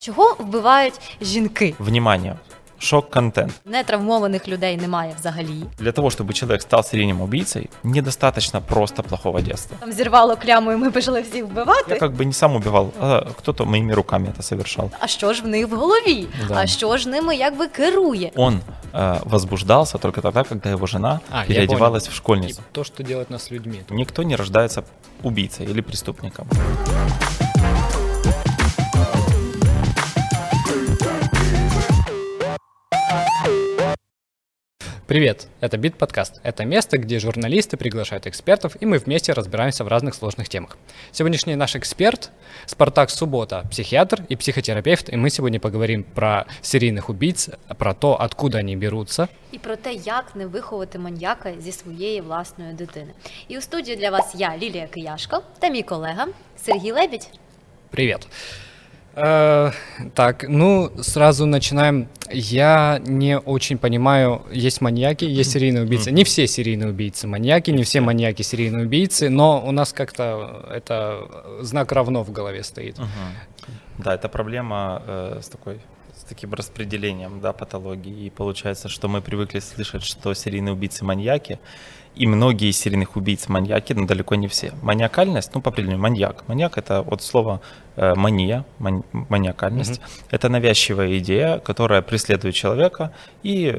Чого вбивають жінки? Внимание! Шок-контент. Нетравмованных людей немає взагалі. Для того, чтобы человек стал серийным убийцей, недостаточно просто плохого детства. Там зірвало кляму, і ми пішли всіх вбивати. Я как бы не сам убивал, а кто-то моими руками это совершал. А что ж в них в голові? Да. А что ж ними як бы керує? Он возбуждался только тогда, когда его жена переодевалась в школьницу. То, что делает нас людьми. Никто не рождается убийцей или преступником. Привет, это БитПодкаст. Это место, где журналисты приглашают экспертов, и мы вместе разбираемся в разных сложных темах. Сегодняшний наш эксперт – Спартак Суббота, психиатр и психотерапевт, и мы сегодня поговорим про серийных убийц, про то, откуда они берутся. И про то, как не виховати маньяка зі своєї власної дитини. И у студии для вас я, Лилия Кияшко, и мой коллега Сергей Лебедь. Привет. Так, ну, сразу начинаем. Я не очень понимаю, есть маньяки, есть серийные убийцы. Не все серийные убийцы маньяки, не все маньяки серийные убийцы, но у нас как-то это знак равно в голове стоит. Да, это проблема с таким распределением, да, патологии. И получается, что мы привыкли слышать, что серийные убийцы маньяки, и многие из серийных убийц маньяки, но далеко не все. Маниакальность, ну, по определению, маньяк. Маньяк — это от слова мания, маниакальность. Это навязчивая идея, которая преследует человека и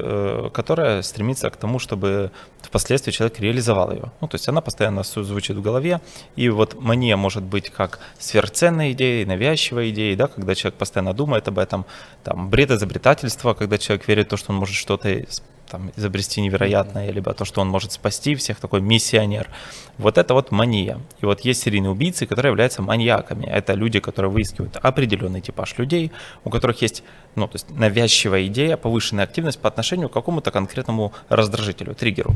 которая стремится к тому, чтобы впоследствии человек реализовал ее. Ну, то есть она постоянно звучит в голове. И вот мания может быть как сверхценная идея, навязчивая идея, да, когда человек постоянно думает об этом. Там, бред изобретательства, когда человек верит в то, что он может что-то там изобрести невероятное, либо то, что он может спасти всех, такой миссионер. Вот это вот мания. И вот есть серийные убийцы, которые являются маньяками. Это люди, которые выискивают определенный типаж людей, у которых есть, ну, то есть навязчивая идея, повышенная активность по отношению к какому-то конкретному раздражителю, триггеру.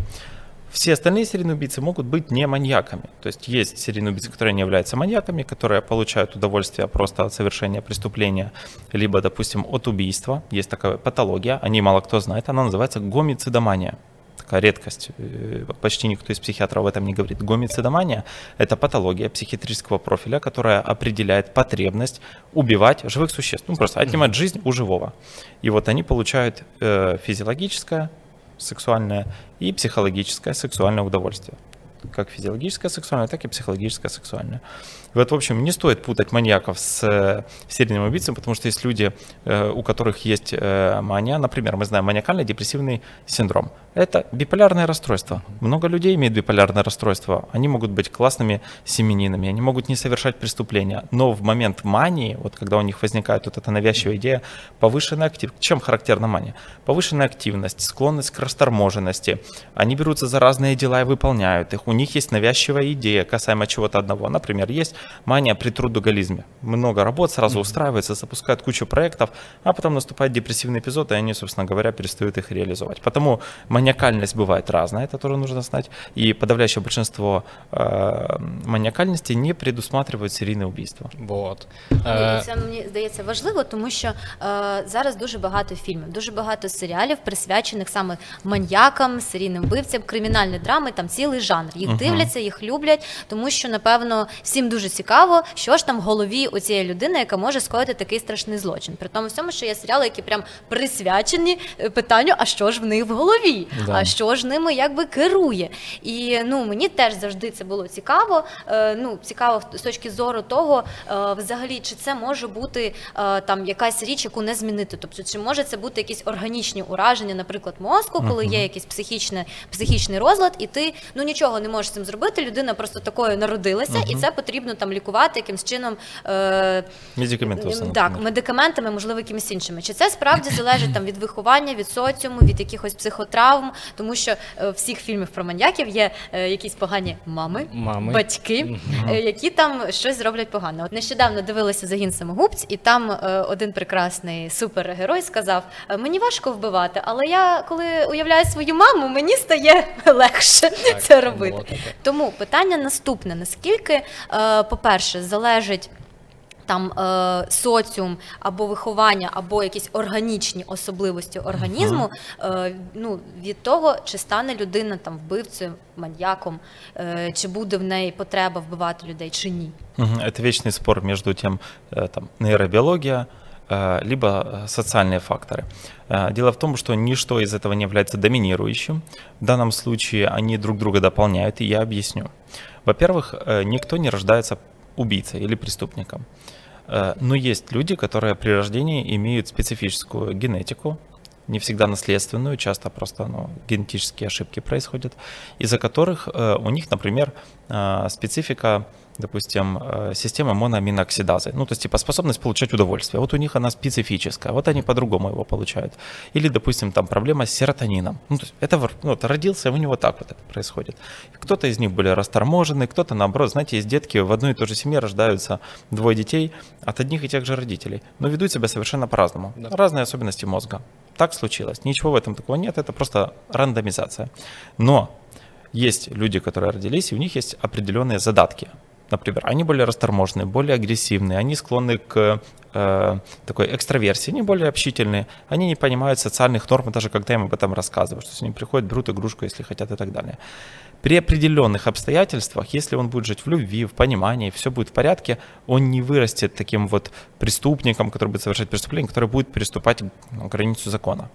Все остальные серийные убийцы могут быть не маньяками. То есть есть серийные убийцы, которые не являются маньяками, которые получают удовольствие просто от совершения преступления, либо, допустим, от убийства. Есть такая патология, о ней мало кто знает, она называется гомицидомания. Такая редкость, почти никто из психиатров об этом не говорит. Гомицидомания – это патология психиатрического профиля, которая определяет потребность убивать живых существ, ну, просто отнимать жизнь у живого. И вот они получают физиологическое, сексуальное и психологическое сексуальное удовольствие. Как физиологическое сексуальное, так и психологическое сексуальное. И вот, в общем, не стоит путать маньяков с серийными убийцами, потому что есть люди, у которых есть мания. Например, мы знаем маниакально-депрессивный синдром. Это биполярное расстройство. Много людей имеют биполярное расстройство. Они могут быть классными семьянинами, они могут не совершать преступления. Но в момент мании, вот когда у них возникает вот эта навязчивая идея, повышенная активность. Чем характерна мания? Повышенная активность, склонность к расторможенности. Они берутся за разные дела и выполняют их. У них есть навязчивая идея касаемо чего-то одного. Например, есть мания при трудоголизме. Много работ, сразу устраивается, запускают кучу проектов, а потом наступает депрессивный эпизод, и они, собственно говоря, перестают их реализовать. Потому маниакальность бывает разная, это тоже нужно знать. И подавляющее большинство маниакальности не предусматривает серийное убийство. Вот. Це, мені здається, важливо, тому що зараз дуже багато фільмів, дуже багато серіалів, присвячених саме маньякам, серійним вбивцям, кримінальні драми, там цілий жанр. Їх дивляться, їх люблять, тому що, напевно, всім дуже цікаво, що ж там в голові у цієї людини, яка може скоїти такий страшний злочин. При тому всьому, що є серіали, які прям присвячені питанню, а що ж в них в голові, а що ж ними якби керує. І, ну, мені теж завжди це було цікаво, ну, цікаво з точки зору того, взагалі, чи це може бути там якась річ, яку не змінити. Тобто, чи може це бути якісь органічні ураження, наприклад, мозку, коли є якийсь психічний розлад, і ти, ну, нічого не можеш з цим зробити, людина просто такою народилася, і це потрібно там лікувати якимсь чином медикаментами, можливо, якимись іншими. Чи це справді залежить там від виховання, від соціуму, від якихось психотравм, тому що всіх фільмів про маньяків є якісь погані мами, батьки, які там щось зроблять погано. От нещодавно дивилася «Загін самогубць», і там один прекрасний супергерой сказав: "Мені важко вбивати, але я, коли уявляю свою маму, мені стає легше це робити". Тому питання наступне: наскільки, по-перше, залежить там соціум або виховання, або якісь органічні особливості організму, ну, від того, чи стане людина там вбивцею, маньяком, чи буде в неї потреба вбивати людей, чи ні? Це вічний спор між тим, там, нейробіологія, либо социальные факторы. Дело в том, что ничто из этого не является доминирующим. В данном случае они друг друга дополняют, и я объясню. Во-первых, никто не рождается убийцей или преступником. Но есть люди, которые при рождении имеют специфическую генетику, не всегда наследственную, часто просто генетические ошибки происходят, из-за которых у них, например, специфика, допустим, система моноаминоксидазы, то есть способность получать удовольствие. Вот у них она специфическая, вот они по-другому его получают. Или, допустим, там проблема с серотонином. То есть родился, у него так это происходит. Кто-то из них были расторможены, кто-то наоборот. Знаете, есть детки, в одной и той же семье рождаются двое детей от одних и тех же родителей, но ведут себя совершенно по-разному. Да. Разные особенности мозга. Так случилось, ничего в этом такого нет, это просто рандомизация. Но есть люди, которые родились, и у них есть определенные задатки. Например, они более расторможенные, более агрессивные, они склонны к такой экстраверсии, они более общительные, они не понимают социальных норм, даже когда им об этом рассказывают, что они приходят, берут игрушку, если хотят, и так далее. При определенных обстоятельствах, если он будет жить в любви, в понимании, все будет в порядке, он не вырастет таким преступником, который будет совершать преступление, который будет переступать границу закона.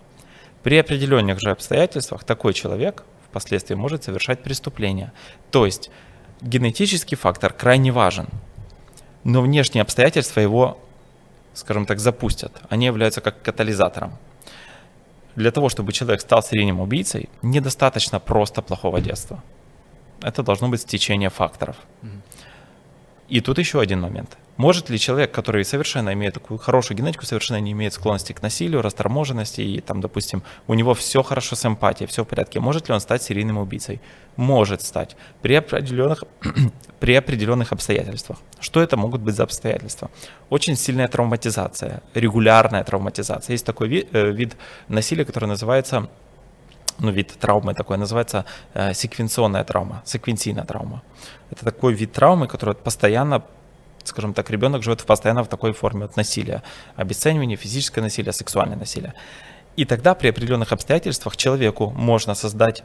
При определенных же обстоятельствах такой человек впоследствии может совершать преступление. То есть генетический фактор крайне важен, но внешние обстоятельства его, скажем так, запустят. Они являются как катализатором. Для того, чтобы человек стал серийным убийцей, недостаточно просто плохого детства. Это должно быть стечение факторов. И тут еще один момент. Может ли человек, который совершенно имеет такую хорошую генетику, совершенно не имеет склонности к насилию, расторможенности, и там, допустим, у него все хорошо с эмпатией, все в порядке, может ли он стать серийным убийцей? Может стать. При определенных обстоятельствах. Что это могут быть за обстоятельства? Очень сильная травматизация, регулярная травматизация. Есть такой вид насилия, который называется, вид травмы такой, называется секвенционная травма, секвенцийная травма. Это такой вид травмы, который постоянно, скажем так, ребенок живет постоянно в такой форме насилия, обесценивания, физическое насилие, сексуальное насилие. И тогда при определенных обстоятельствах человеку можно создать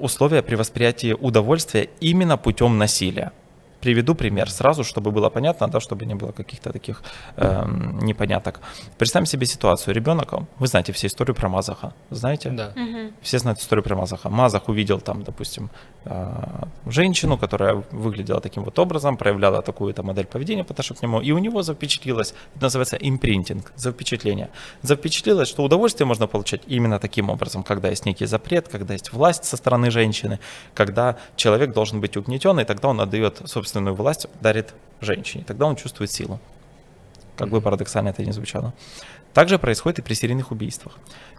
условия при восприятии удовольствия именно путем насилия. Приведу пример сразу, чтобы было понятно, чтобы не было каких-то таких непоняток. Представим себе ситуацию. Ребенок, вы знаете все историю про Мазаха, знаете? Да. Угу. Все знают историю про Мазаха. Мазах увидел там, допустим, женщину, которая выглядела таким образом, проявляла такую-то модель поведения по отношению к нему, и у него запечатлилось, это называется импринтинг, запечатление. Запечатлилось, что удовольствие можно получать именно таким образом, когда есть некий запрет, когда есть власть со стороны женщины, когда человек должен быть угнетен, и тогда он отдает, собственно, власть дарит женщине, тогда он чувствует силу. Как бы парадоксально это ни звучало. Также происходит и при серийных убийствах.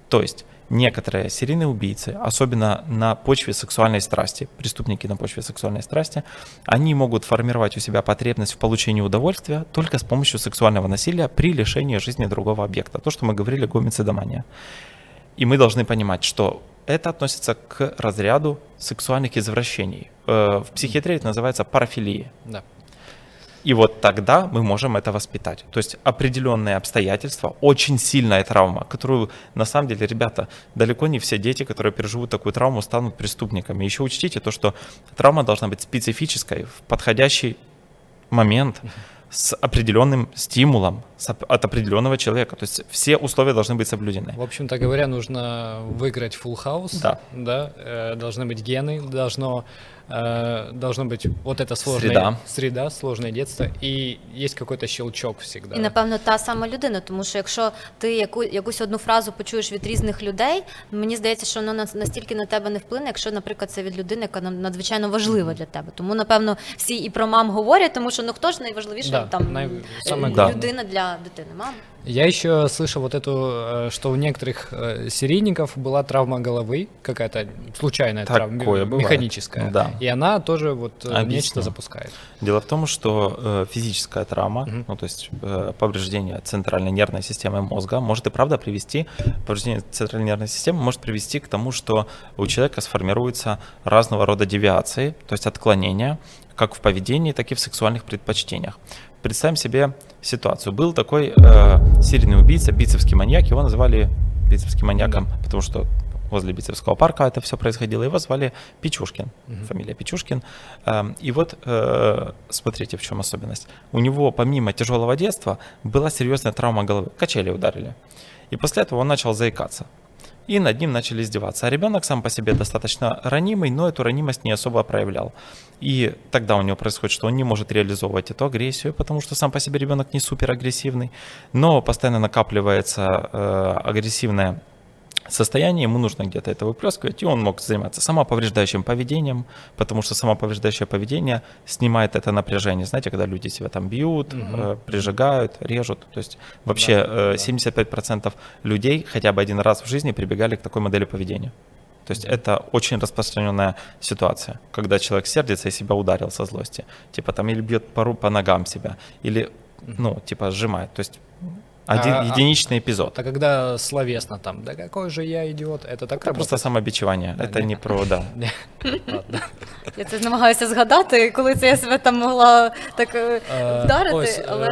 То есть некоторые серийные убийцы, особенно на почве сексуальной страсти, преступники на почве сексуальной страсти, они могут формировать у себя потребность в получении удовольствия только с помощью сексуального насилия при лишении жизни другого объекта. То, что мы говорили, гомицидомания. И мы должны понимать, что это относится к разряду сексуальных извращений. В психиатрии это называется парафилия. Да. И тогда мы можем это воспитать. То есть определенные обстоятельства, очень сильная травма, которую на самом деле, ребята, далеко не все дети, которые переживут такую травму, станут преступниками. Еще учтите то, что травма должна быть специфической, в подходящий момент, с определенным стимулом от определенного человека. То есть все условия должны быть соблюдены. В общем-то говоря, нужно выиграть фулл-хаус, да? Должны быть гены, должно быть вот эта среда, сложне детство, і є якийсь щелчок завжди. І, напевно, та сама людина, тому що якщо ти якусь одну фразу почуєш від різних людей, мені здається, що воно настільки на тебе не вплине, якщо, наприклад, це від людини, яка надзвичайно важлива для тебе. Тому, напевно, всі і про мам говорять, тому що, хто ж найважливіша людина для дитини, мама? Я еще слышал что у некоторых серийников была травма головы, какая-то случайная травма, механическая, да. И она тоже нечто запускает. Дело в том, что физическая травма, повреждение центральной нервной системы мозга может привести к тому, что у человека сформируются разного рода девиации, то есть отклонения, как в поведении, так и в сексуальных предпочтениях. Представим себе ситуацию. Был такой серийный убийца, бицепский маньяк, его называли бицепским маньяком, потому что возле Битцевского парка это все происходило. Его звали Пичушкин, фамилия Пичушкин. И вот, смотрите, в чем особенность. У него, помимо тяжелого детства, была серьезная травма головы. Качели ударили. И после этого он начал заикаться. И над ним начали издеваться. А ребенок сам по себе достаточно ранимый, но эту ранимость не особо проявлял. И тогда у него происходит, что он не может реализовывать эту агрессию, потому что сам по себе ребенок не суперагрессивный, но постоянно накапливается агрессивное состояние, ему нужно где-то это выплескивать, и он мог заниматься самоповреждающим поведением, потому что самоповреждающее поведение снимает это напряжение. Знаете, когда люди себя там бьют, прижигают, режут, то есть вообще 75% людей хотя бы один раз в жизни прибегали к такой модели поведения. То есть это очень распространенная ситуация, когда человек сердится и себя ударил со злости, типа там или бьет по ногам себя, или ну типа сжимает, то есть единичный эпизод. А когда словесно там, да какой же я идиот, это так работает? Просто самобичування, да, это не про, да. Я це намагаюся згадати, коли це я себе там могла так вдарити, але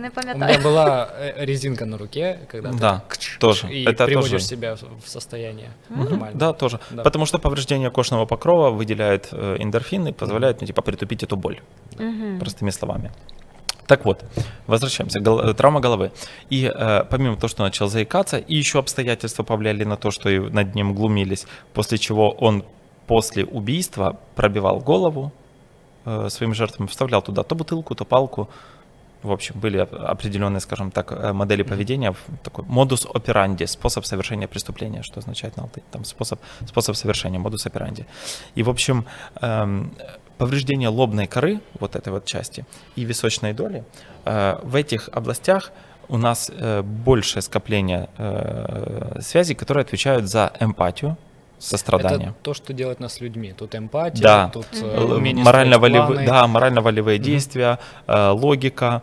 не пам'ятаю. У мене була резинка на руке, когда ты приводишь себя в состояние нормально. Да, тоже, потому что повреждение кожного покрова выделяет эндорфины, позволяет типа притупить эту боль, простыми словами. Так вот, возвращаемся, травма головы. И помимо того, что он начал заикаться, и еще обстоятельства повлияли на то, что и над ним глумились, после чего он после убийства пробивал голову своим жертвам, вставлял туда то бутылку, то палку. В общем, были определенные, скажем так, модели поведения, такой modus operandi, способ совершения преступления, что означает на латыни, там способ совершения, modus operandi. И, в общем, повреждение лобной коры, вот этой вот части, и височной доли, в этих областях у нас большее скопление связей, которые отвечают за эмпатию, сострадание. Это то, что делает нас людьми. Тут эмпатия, тут морально-волевые действия, логика.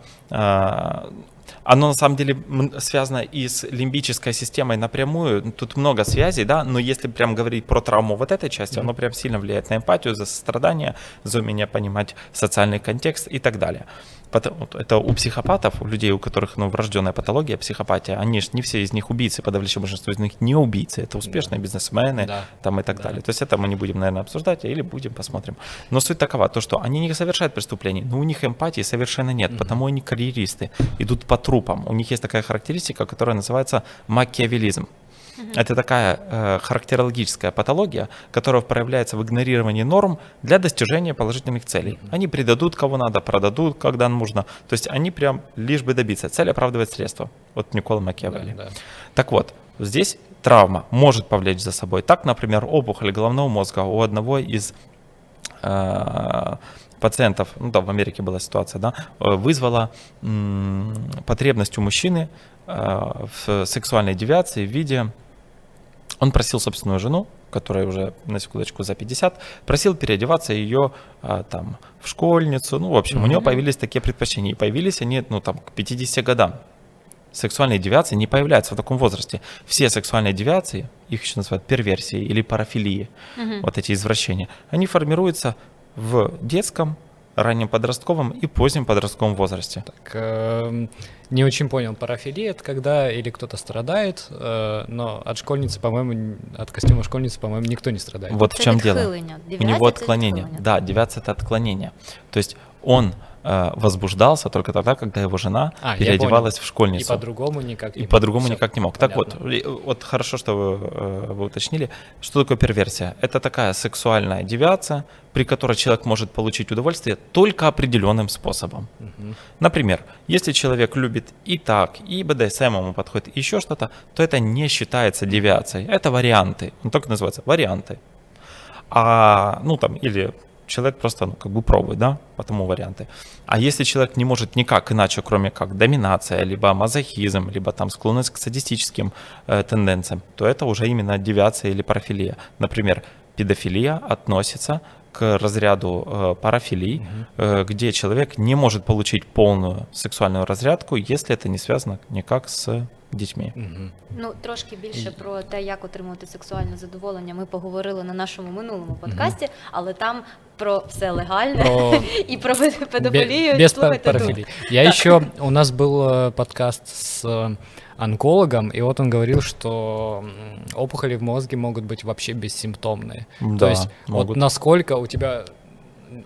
Оно на самом деле связано и с лимбической системой напрямую. Тут много связей, да, но если прям говорить про травму вот этой части, оно прям сильно влияет на эмпатию, за сострадание, за умение понимать социальный контекст и так далее. Это у психопатов, у людей, у которых врожденная патология, психопатия, они же не все из них убийцы, подавляющее большинство из них не убийцы, это успешные бизнесмены там, и так далее. То есть это мы не будем, наверное, обсуждать, или будем, посмотрим. Но суть такова, то, что они не совершают преступлений, но у них эмпатии совершенно нет, потому они карьеристы, идут по трупам. У них есть такая характеристика, которая называется макиавелизм. Это такая характерологическая патология, которая проявляется в игнорировании норм для достижения положительных целей. Они предадут кого надо, продадут, когда нужно. То есть они прям лишь бы добиться. Цель оправдывает средства. Вот Никола Макиавелли. Так вот, здесь травма может повлечь за собой. Так, например, опухоль головного мозга у одного из пациентов, ну да, в Америке была ситуация, да, вызвала потребность у мужчины в сексуальной девиации в виде... Он просил собственную жену, которая уже, на секундочку, за 50, просил переодеваться ее там в школьницу, ну, в общем, у него появились такие предпочтения, и появились они, ну, там, к 50 годам. Сексуальные девиации не появляются в таком возрасте. Все сексуальные девиации, их еще называют перверсии или парафилии, вот эти извращения, они формируются в детском, раннем подростковом и позднем подростковом возрасте. Так, не очень понял, парафилия — это когда или кто-то страдает, но от школьницы, по-моему, от костюма школьницы, по-моему, никто не страдает. Вот в чем дело. У него отклонение. Да, девиация — это отклонение. То есть он возбуждался только тогда, когда его жена переодевалась в школьницу. И по-другому никак не мог. Так вот, хорошо, что вы уточнили, что такое перверсия. Это такая сексуальная девиация, при которой человек может получить удовольствие только определенным способом. Например, если человек любит и так, и БДСМ ему подходит, и еще что-то, то это не считается девиацией. Это варианты. Он только называется варианты. А, ну там, или... Человек просто, ну, как бы пробует, да, потому варианты. А если человек не может никак иначе, кроме как доминация, либо мазохизм, либо там склонность к садистическим тенденциям, то это уже именно девиация или парафилия. Например, педофилия относится к разряду парафилий, где человек не может получить полную сексуальную разрядку, если это не связано никак с дітьми. Ну, трошки більше про те, як отримувати сексуальне задоволення, ми поговорили на нашому минулому подкасті, але там про все легальне и про педофилию. Без парафилии. Я еще... У нас был подкаст с онкологом, и вот он говорил, что опухоли в мозге могут быть вообще бессимптомные. Да, то есть вот насколько у тебя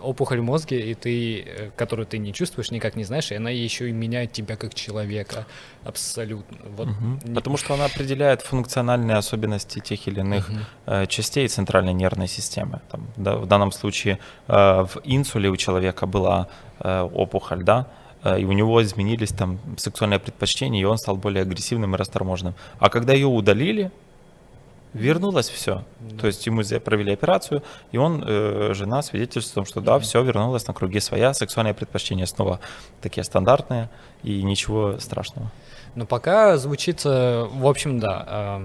опухоль в мозге, и ты, которую ты не чувствуешь, никак не знаешь, и она еще и меняет тебя как человека абсолютно. Вот. Потому что она определяет функциональные особенности тех или иных частей центральной нервной системы. Там, да, в данном случае в инсуле у человека была опухоль, да, и у него изменились там сексуальные предпочтения, и он стал более агрессивным и расторможенным. А когда ее удалили, вернулось все. То есть ему провели операцию, и он, жена, свидетельствует о том, что да, все вернулось на круги своя, сексуальные предпочтения снова такие стандартные, и ничего страшного. Ну, пока звучит, в общем, да,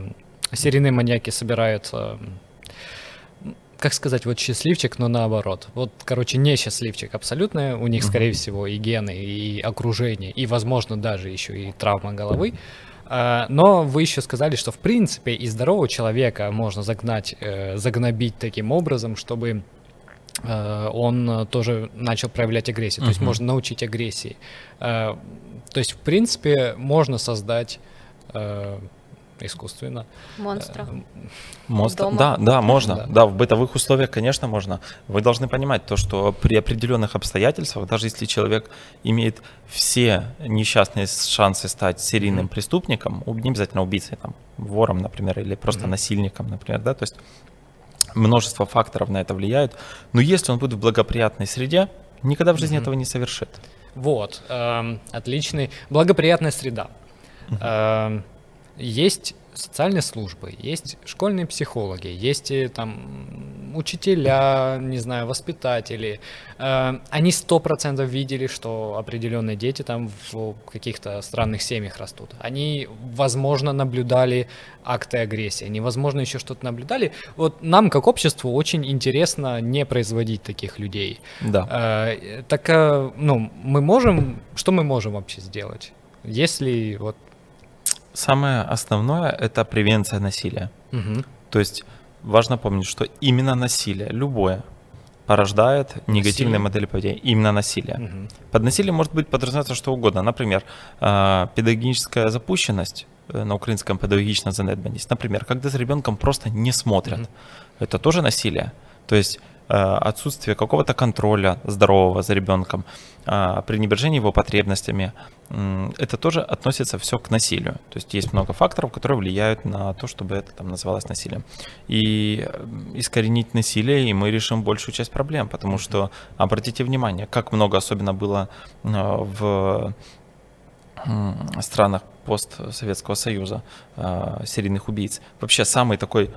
серийные маньяки собирают, как сказать, вот счастливчик, но наоборот. Вот, короче, не счастливчик абсолютно, у них, скорее всего, и гены, и окружение, и, возможно, даже еще и травма головы. Но вы еще сказали, что в принципе и здорового человека можно загнобить таким образом, чтобы он тоже начал проявлять агрессию. То есть можно научить агрессии. То есть в принципе можно создать искусственно монстра. Да, можно. Да, в бытовых условиях, конечно, можно. Вы должны понимать то, что при определенных обстоятельствах, даже если человек имеет все несчастные шансы стать серийным преступником, не обязательно убийцей, там, вором, например, или просто насильником, например, да, то есть множество факторов на это влияют. Но если он будет в благоприятной среде, никогда в жизни этого не совершит. Вот, отличный, благоприятная среда. Есть социальные службы, есть школьные психологи, есть там учителя, не знаю, воспитатели. Они 100% видели, что определенные дети там в каких-то странных семьях растут. Они, возможно, наблюдали акты агрессии, они, возможно, еще что-то наблюдали. Вот нам, как обществу, очень интересно не производить таких людей. Да. Так, ну, мы можем, что мы можем вообще сделать, если вот... Самое основное – это превенция насилия. То есть важно помнить, что именно насилие, любое, порождает негативные модели поведения. Именно насилие. Под насилием может быть подразумеваться что угодно. Например, педагогическая запущенность, на украинском «педагогічна занедбаність». Например, когда за ребенком просто не смотрят. Это тоже насилие. То есть отсутствие какого-то контроля здорового за ребенком, пренебрежение его потребностями, это тоже относится все к насилию. То есть есть много факторов, которые влияют на то, чтобы это там называлось насилием. И искоренить насилие, и мы решим большую часть проблем, потому что, обратите внимание, как много особенно было в странах постсоветского союза серийных убийц. Вообще самый такой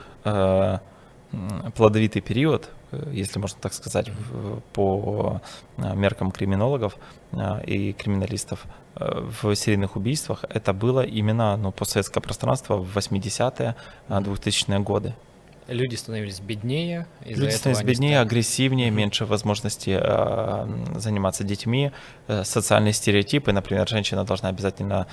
плодовитый период, если можно так сказать, по меркам криминологов и криминалистов в серийных убийствах, это было именно, ну, постсоветское пространство в 80-е, 2000-е годы. Люди становились беднее, агрессивнее, меньше возможностей заниматься детьми, социальные стереотипы, например, женщина должна обязательно,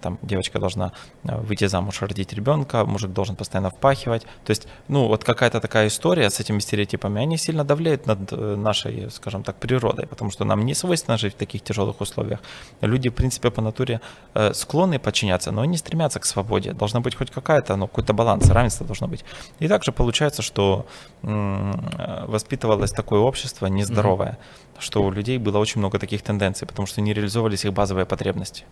там, девочка должна выйти замуж, родить ребенка, мужик должен постоянно впахивать, то есть, ну, вот какая-то такая история с этими стереотипами, они сильно давляют над нашей, скажем так, природой, потому что нам не свойственно жить в таких тяжелых условиях. Люди, в принципе, по натуре склонны подчиняться, но они стремятся к свободе, должна быть хоть какая-то, ну, какой-то баланс, равенство должно быть. И так также получается, что воспитывалось такое общество нездоровое, что у людей было очень много таких тенденций, потому что не реализовывались их базовые потребности.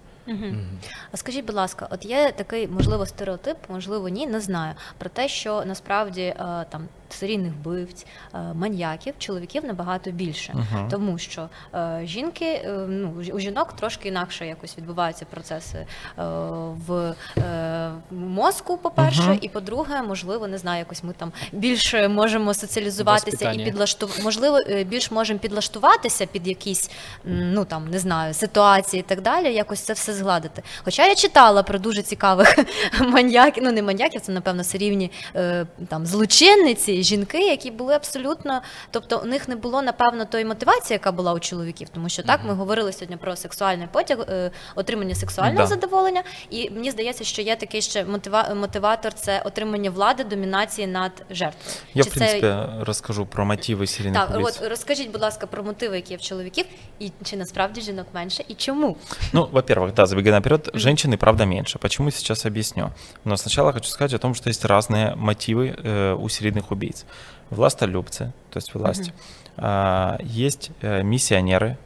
А скажіть, будь ласка, от є такий, можливо, стереотип, можливо, ні, не знаю, про те, що насправді там серійних вбивць, маньяків, чоловіків набагато більше, тому що жінки, ну, у жінок трошки інакше якось відбуваються процеси в мозку, по-перше, і по-друге, можливо, не знаю, якось ми там більше можемо соціалізуватися і можемо підлаштуватися під якісь, ну там, не знаю, ситуації і так далі, якось це все згладити. Хоча я читала про дуже цікавих маньяків, ну не маньяків, це, напевно, все рівні там злочинниці, жінки, які були абсолютно, тобто у них не було, напевно, тої мотивації, яка була у чоловіків, тому що так, ми говорили сьогодні про сексуальний потяг, отримання сексуального задоволення, і мені здається, що є такий ще мотиватор – це отримання влади, домінації над жертвою. Я, чи в принципі, розкажу про мотиви серійних убивць. Так, от розкажіть, будь ласка, про мотиви, які є в чоловіків, і чи насправді жінок менше, і чому? Ну, во-первых, да, забегая наперед, женщины, правда, меньше. Почему, сейчас объясню. Но сначала хочу сказать о том, что есть разные мотивы у серийных убийц. Властолюбцы, то есть власть. Есть миссионеры,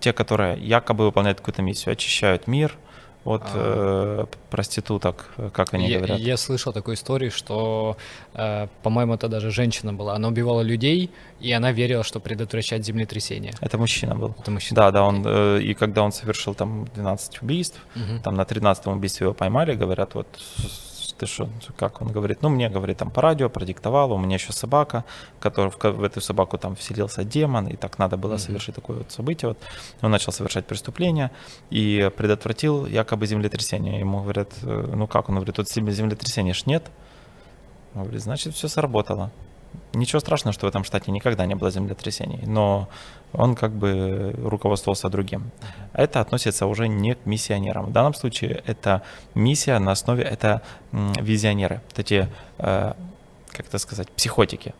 те, которые якобы выполняют какую-то миссию, очищают мир от проституток, как они говорят. Я слышал такую историю, что, по-моему, это даже женщина была. Она убивала людей, и она верила, что предотвращает землетрясение. Это мужчина был. Это мужчина. Да, да, он, и когда он совершил там 12 убийств, там на 13-м убийстве его поймали, говорят, вот ты что, как он говорит, ну мне, говорит, там по радио продиктовало, у меня еще собака, в эту собаку там вселился демон, и так надо было совершить такое вот событие. Вот. Он начал совершать преступление и предотвратил якобы землетрясение. Ему говорят, ну как, он говорит, тут землетрясения ж нет. Он говорит, значит, все сработало. Ничего страшного, что в этом штате никогда не было землетрясений, но он как бы руководствовался другим. Это относится уже не к миссионерам. В данном случае это миссия на основе, это визионеры, это те, как это сказать, психотики.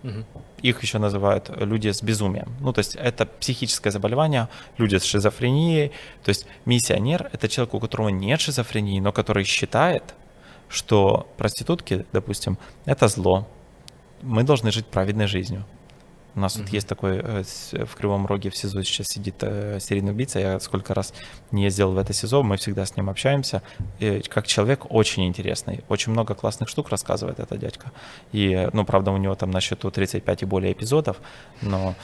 Их еще называют люди с безумием. Ну, то есть это психическое заболевание, люди с шизофренией. То есть миссионер – это человек, у которого нет шизофрении, но который считает, что проститутки, допустим, это зло. Мы должны жить праведной жизнью. У нас тут есть такой, в Кривом Роге в СИЗО сейчас сидит серийный убийца. Я сколько раз не ездил в это СИЗО, мы всегда с ним общаемся. И, как человек очень интересный, очень много классных штук рассказывает этот дядька. И, ну, правда, у него там на счету 35 и более эпизодов. Но,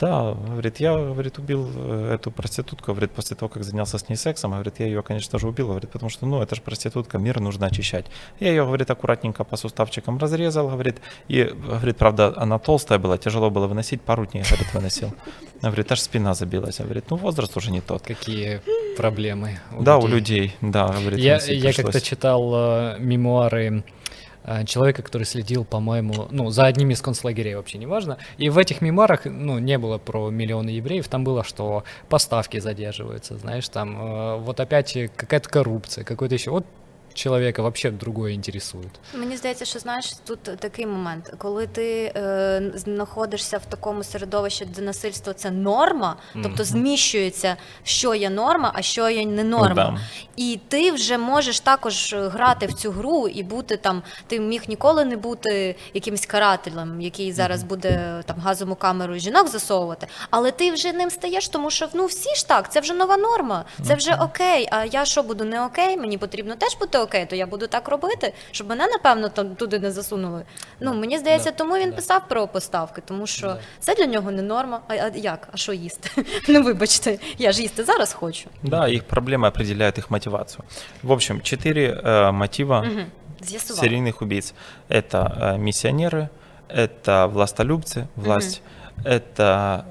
да, говорит, я, говорит, убил эту проститутку, говорит, после того, как занялся с ней сексом, говорит, я ее, конечно же, убил, говорит, потому что, ну, это же проститутка, мир нужно очищать. Я ее, говорит, аккуратненько по суставчикам разрезал, говорит, и, говорит, правда, она толстая была, тяжело было выносить, пару дней, говорит, выносил. Она говорит, аж спина забилась. Она говорит, ну возраст уже не тот. Какие проблемы у да, людей. У людей, да, говорит, я как-то читал мемуары человека, который следил, по-моему, ну, за одним из концлагерей, вообще не важно. И в этих мемуарах, ну, не было про миллионы евреев, там было, что поставки задерживаются, знаешь, там вот опять какая-то коррупция, какой-то еще... Вот человека вообще другое интересует. Мені здається, що, знаєш, тут такий момент, коли ти знаходишся в такому середовищі, де насильство це норма, тобто зміщується, що є норма, а що є не норма. І ти вже можеш також грати в цю гру і бути там, ти міг ніколи не бути якимсь карателем, який зараз буде там газову камеру жінок засовувати, але ти вже ним стаєш, тому що, ну, всі ж так, це вже нова норма, це вже окей, а я що, буду не окей, мені потрібно теж бути окей, то я буду так робити, щоб мене, напевно, там туди не засунули. Ну, мені здається, тому він писав про поставки, тому що це для нього не норма. А як? А що їсти? Ну, вибачте, я ж їсти зараз хочу. Да, їх проблеми определяють їх мотивацію. В общем, 4 мотива серийных убийц. Это миссионеры, это властолюбцы, власть, это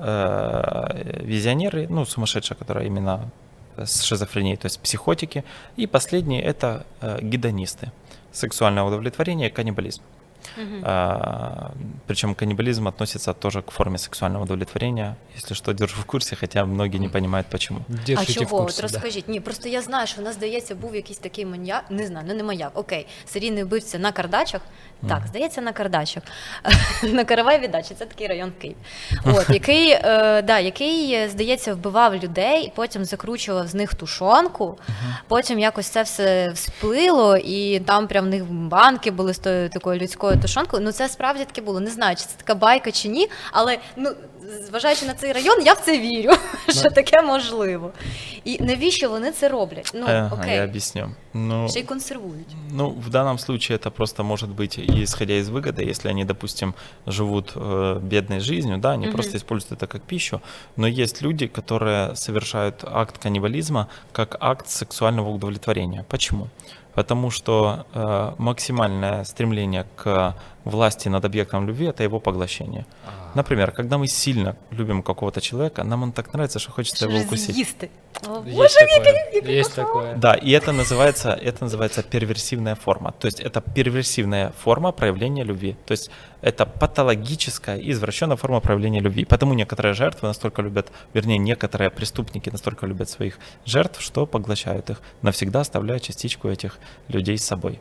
визионеры, ну, сумасшедшие, которые именно с шизофренией, то есть психотики. И последний – это гедонисты. Сексуальное удовлетворение и каннибализм. Причем каннибализм относится тоже к форме сексуального удовлетворения. Если что, держу в курсе, хотя многие не понимают, почему. Держите в курсе, да. Розкажіть. Ні, просто я знаю, що в нас, здається, був якийсь такий маньяк, не знаю, ну не маньяк, окей, серійний вбивця на Кардачах. Так, здається, на Кардачах. На Караваєвій дачі, це такий район в Києві. От, який, да, який, здається, вбивав людей, потім закручував з них тушонку, потім якось це все всплило, і там прям в них банки були з тою такою людською тушонку. Ну це справді таке було, не знаю, чи це така байка чи ні, але, ну, зважаючи на цей район, я в це вірю, що таке можливо. І навіщо вони це роблять? Ну, окей. Я об'ясню. Ну, ще й консервують. Ну, в данном случае это просто может быть, исходя из выгоды, если они, допустим, живут бедной жизнью, да, они просто используют это как пищу, но есть люди, которые совершают акт каннибализма как акт сексуального удовлетворения. Почему? потому что максимальное стремление к власти над объектом любви – это его поглощение. Например, когда мы сильно любим какого-то человека, нам он так нравится, что хочется его укусить. Есть такое. Да, и это называется перверсивная форма. То есть это перверсивная форма проявления любви. То есть это патологическая, извращенная форма проявления любви. Потому некоторые жертвы настолько любят, вернее, некоторые преступники настолько любят своих жертв, что поглощают их, навсегда оставляя частичку этих людей с собой.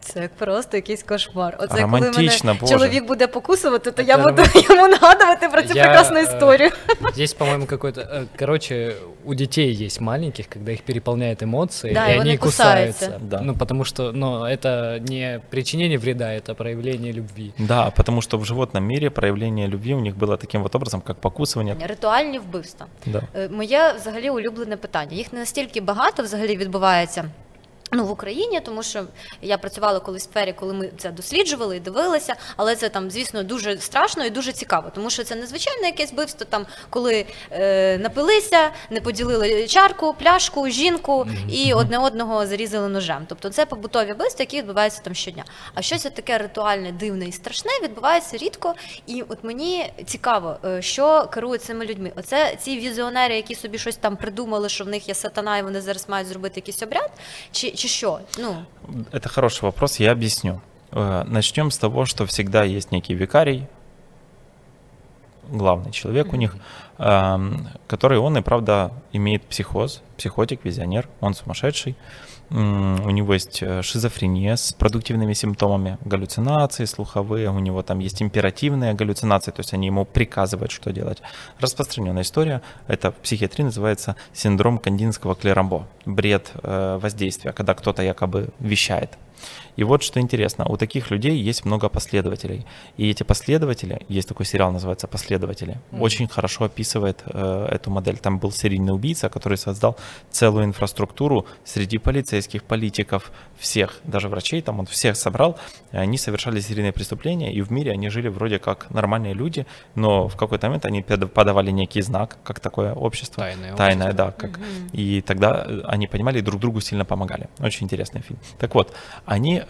Це просто якийсь кошмар. Оце коли мене чоловік буде покусувати, то я буду йому нагадувати про цю прекрасну историю. Здесь, по-моему, какой-то... Короче, у детей есть маленьких, когда их переполняют эмоции, да, и они кусаются. Да. Ну, потому что это не причинение вреда, это проявление любви. Да, потому что в животном мире проявление любви у них было таким вот образом, как покусывание. Ритуальні вбивства. Да. Моє, взагалі, улюблене питання. Їх не настільки багато, взагалі, відбувається. В Україні, тому що я працювала колись в сфері, коли ми це досліджували і дивилися, але це там, звісно, дуже страшно і дуже цікаво, тому що це незвичайне якесь вбивство, там, коли напилися, не поділили чарку, пляшку, жінку і одне одного зарізали ножем. Тобто це побутові вбивства, які відбуваються там щодня. А щось таке ритуальне, дивне і страшне відбувається рідко, і от мені цікаво, що керує цими людьми. Оце ці візіонери, які собі щось там придумали, що в них є сатана і вони зараз мають зробити якийсь обряд, чи що? Это хороший вопрос, я объясню. Начнем с того, что всегда есть некий викарий, главный человек у них, который он и правда имеет психоз, психотик, визионер, он сумасшедший. У него есть шизофрения с продуктивными симптомами, галлюцинации слуховые, у него там есть императивные галлюцинации, то есть они ему приказывают, что делать. Распространенная история, это в психиатрии называется синдром Кандинского-Клерамбо, бред воздействия, когда кто-то якобы вещает. И вот что интересно, у таких людей есть много последователей. И эти последователи, есть такой сериал, называется «Последователи», очень хорошо описывает эту модель. Там был серийный убийца, который создал целую инфраструктуру среди полицейских, политиков, всех, даже врачей, там он всех собрал. Они совершали серийные преступления, и в мире они жили вроде как нормальные люди, но в какой-то момент они подавали некий знак, как такое общество. Тайное, да. И тогда они понимали, друг другу сильно помогали. Очень интересный фильм. Так вот, они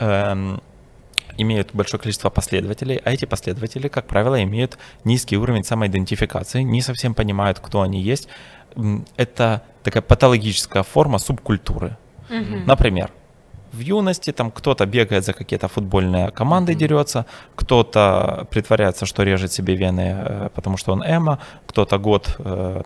имеют большое количество последователей, а эти последователи, как правило, имеют низкий уровень самоидентификации, не совсем понимают, кто они есть. Это такая патологическая форма субкультуры. Например, в юности там кто-то бегает за какие-то футбольные команды, дерется, кто-то притворяется, что режет себе вены, потому что он эмо, кто-то год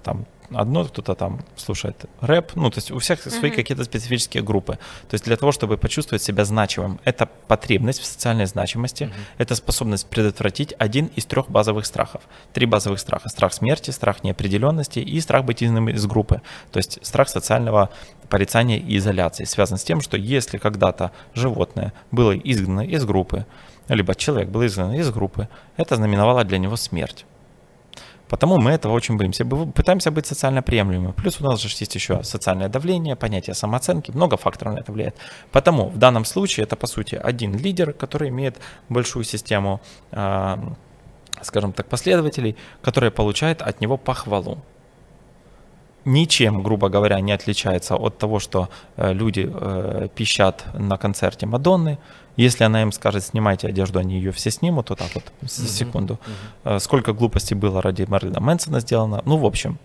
там... одно, кто-то там слушает рэп, то есть у всех свои какие-то специфические группы. То есть для того, чтобы почувствовать себя значимым, это потребность в социальной значимости, это способность предотвратить один из трех базовых страхов. Три базовых страха: страх смерти, страх неопределенности и страх быть изгнанным из группы. То есть страх социального порицания и изоляции связан с тем, что если когда-то животное было изгнано из группы, либо человек был изгнан из группы, это знаменовало для него смерть. Потому мы этого очень боимся. Пытаемся быть социально приемлемыми. Плюс у нас же есть еще социальное давление, понятие самооценки. Много факторов на это влияет. Потому в данном случае это, по сути, один лидер, который имеет большую систему, скажем так, последователей, которые получают от него похвалу. Ничем, грубо говоря, не отличается от того, что люди пищат на концерте Мадонны. Если она им скажет, снимайте одежду, они ее все снимут, вот так вот, секунду. Сколько глупостей было ради Марлина Мэнсона сделано. В общем,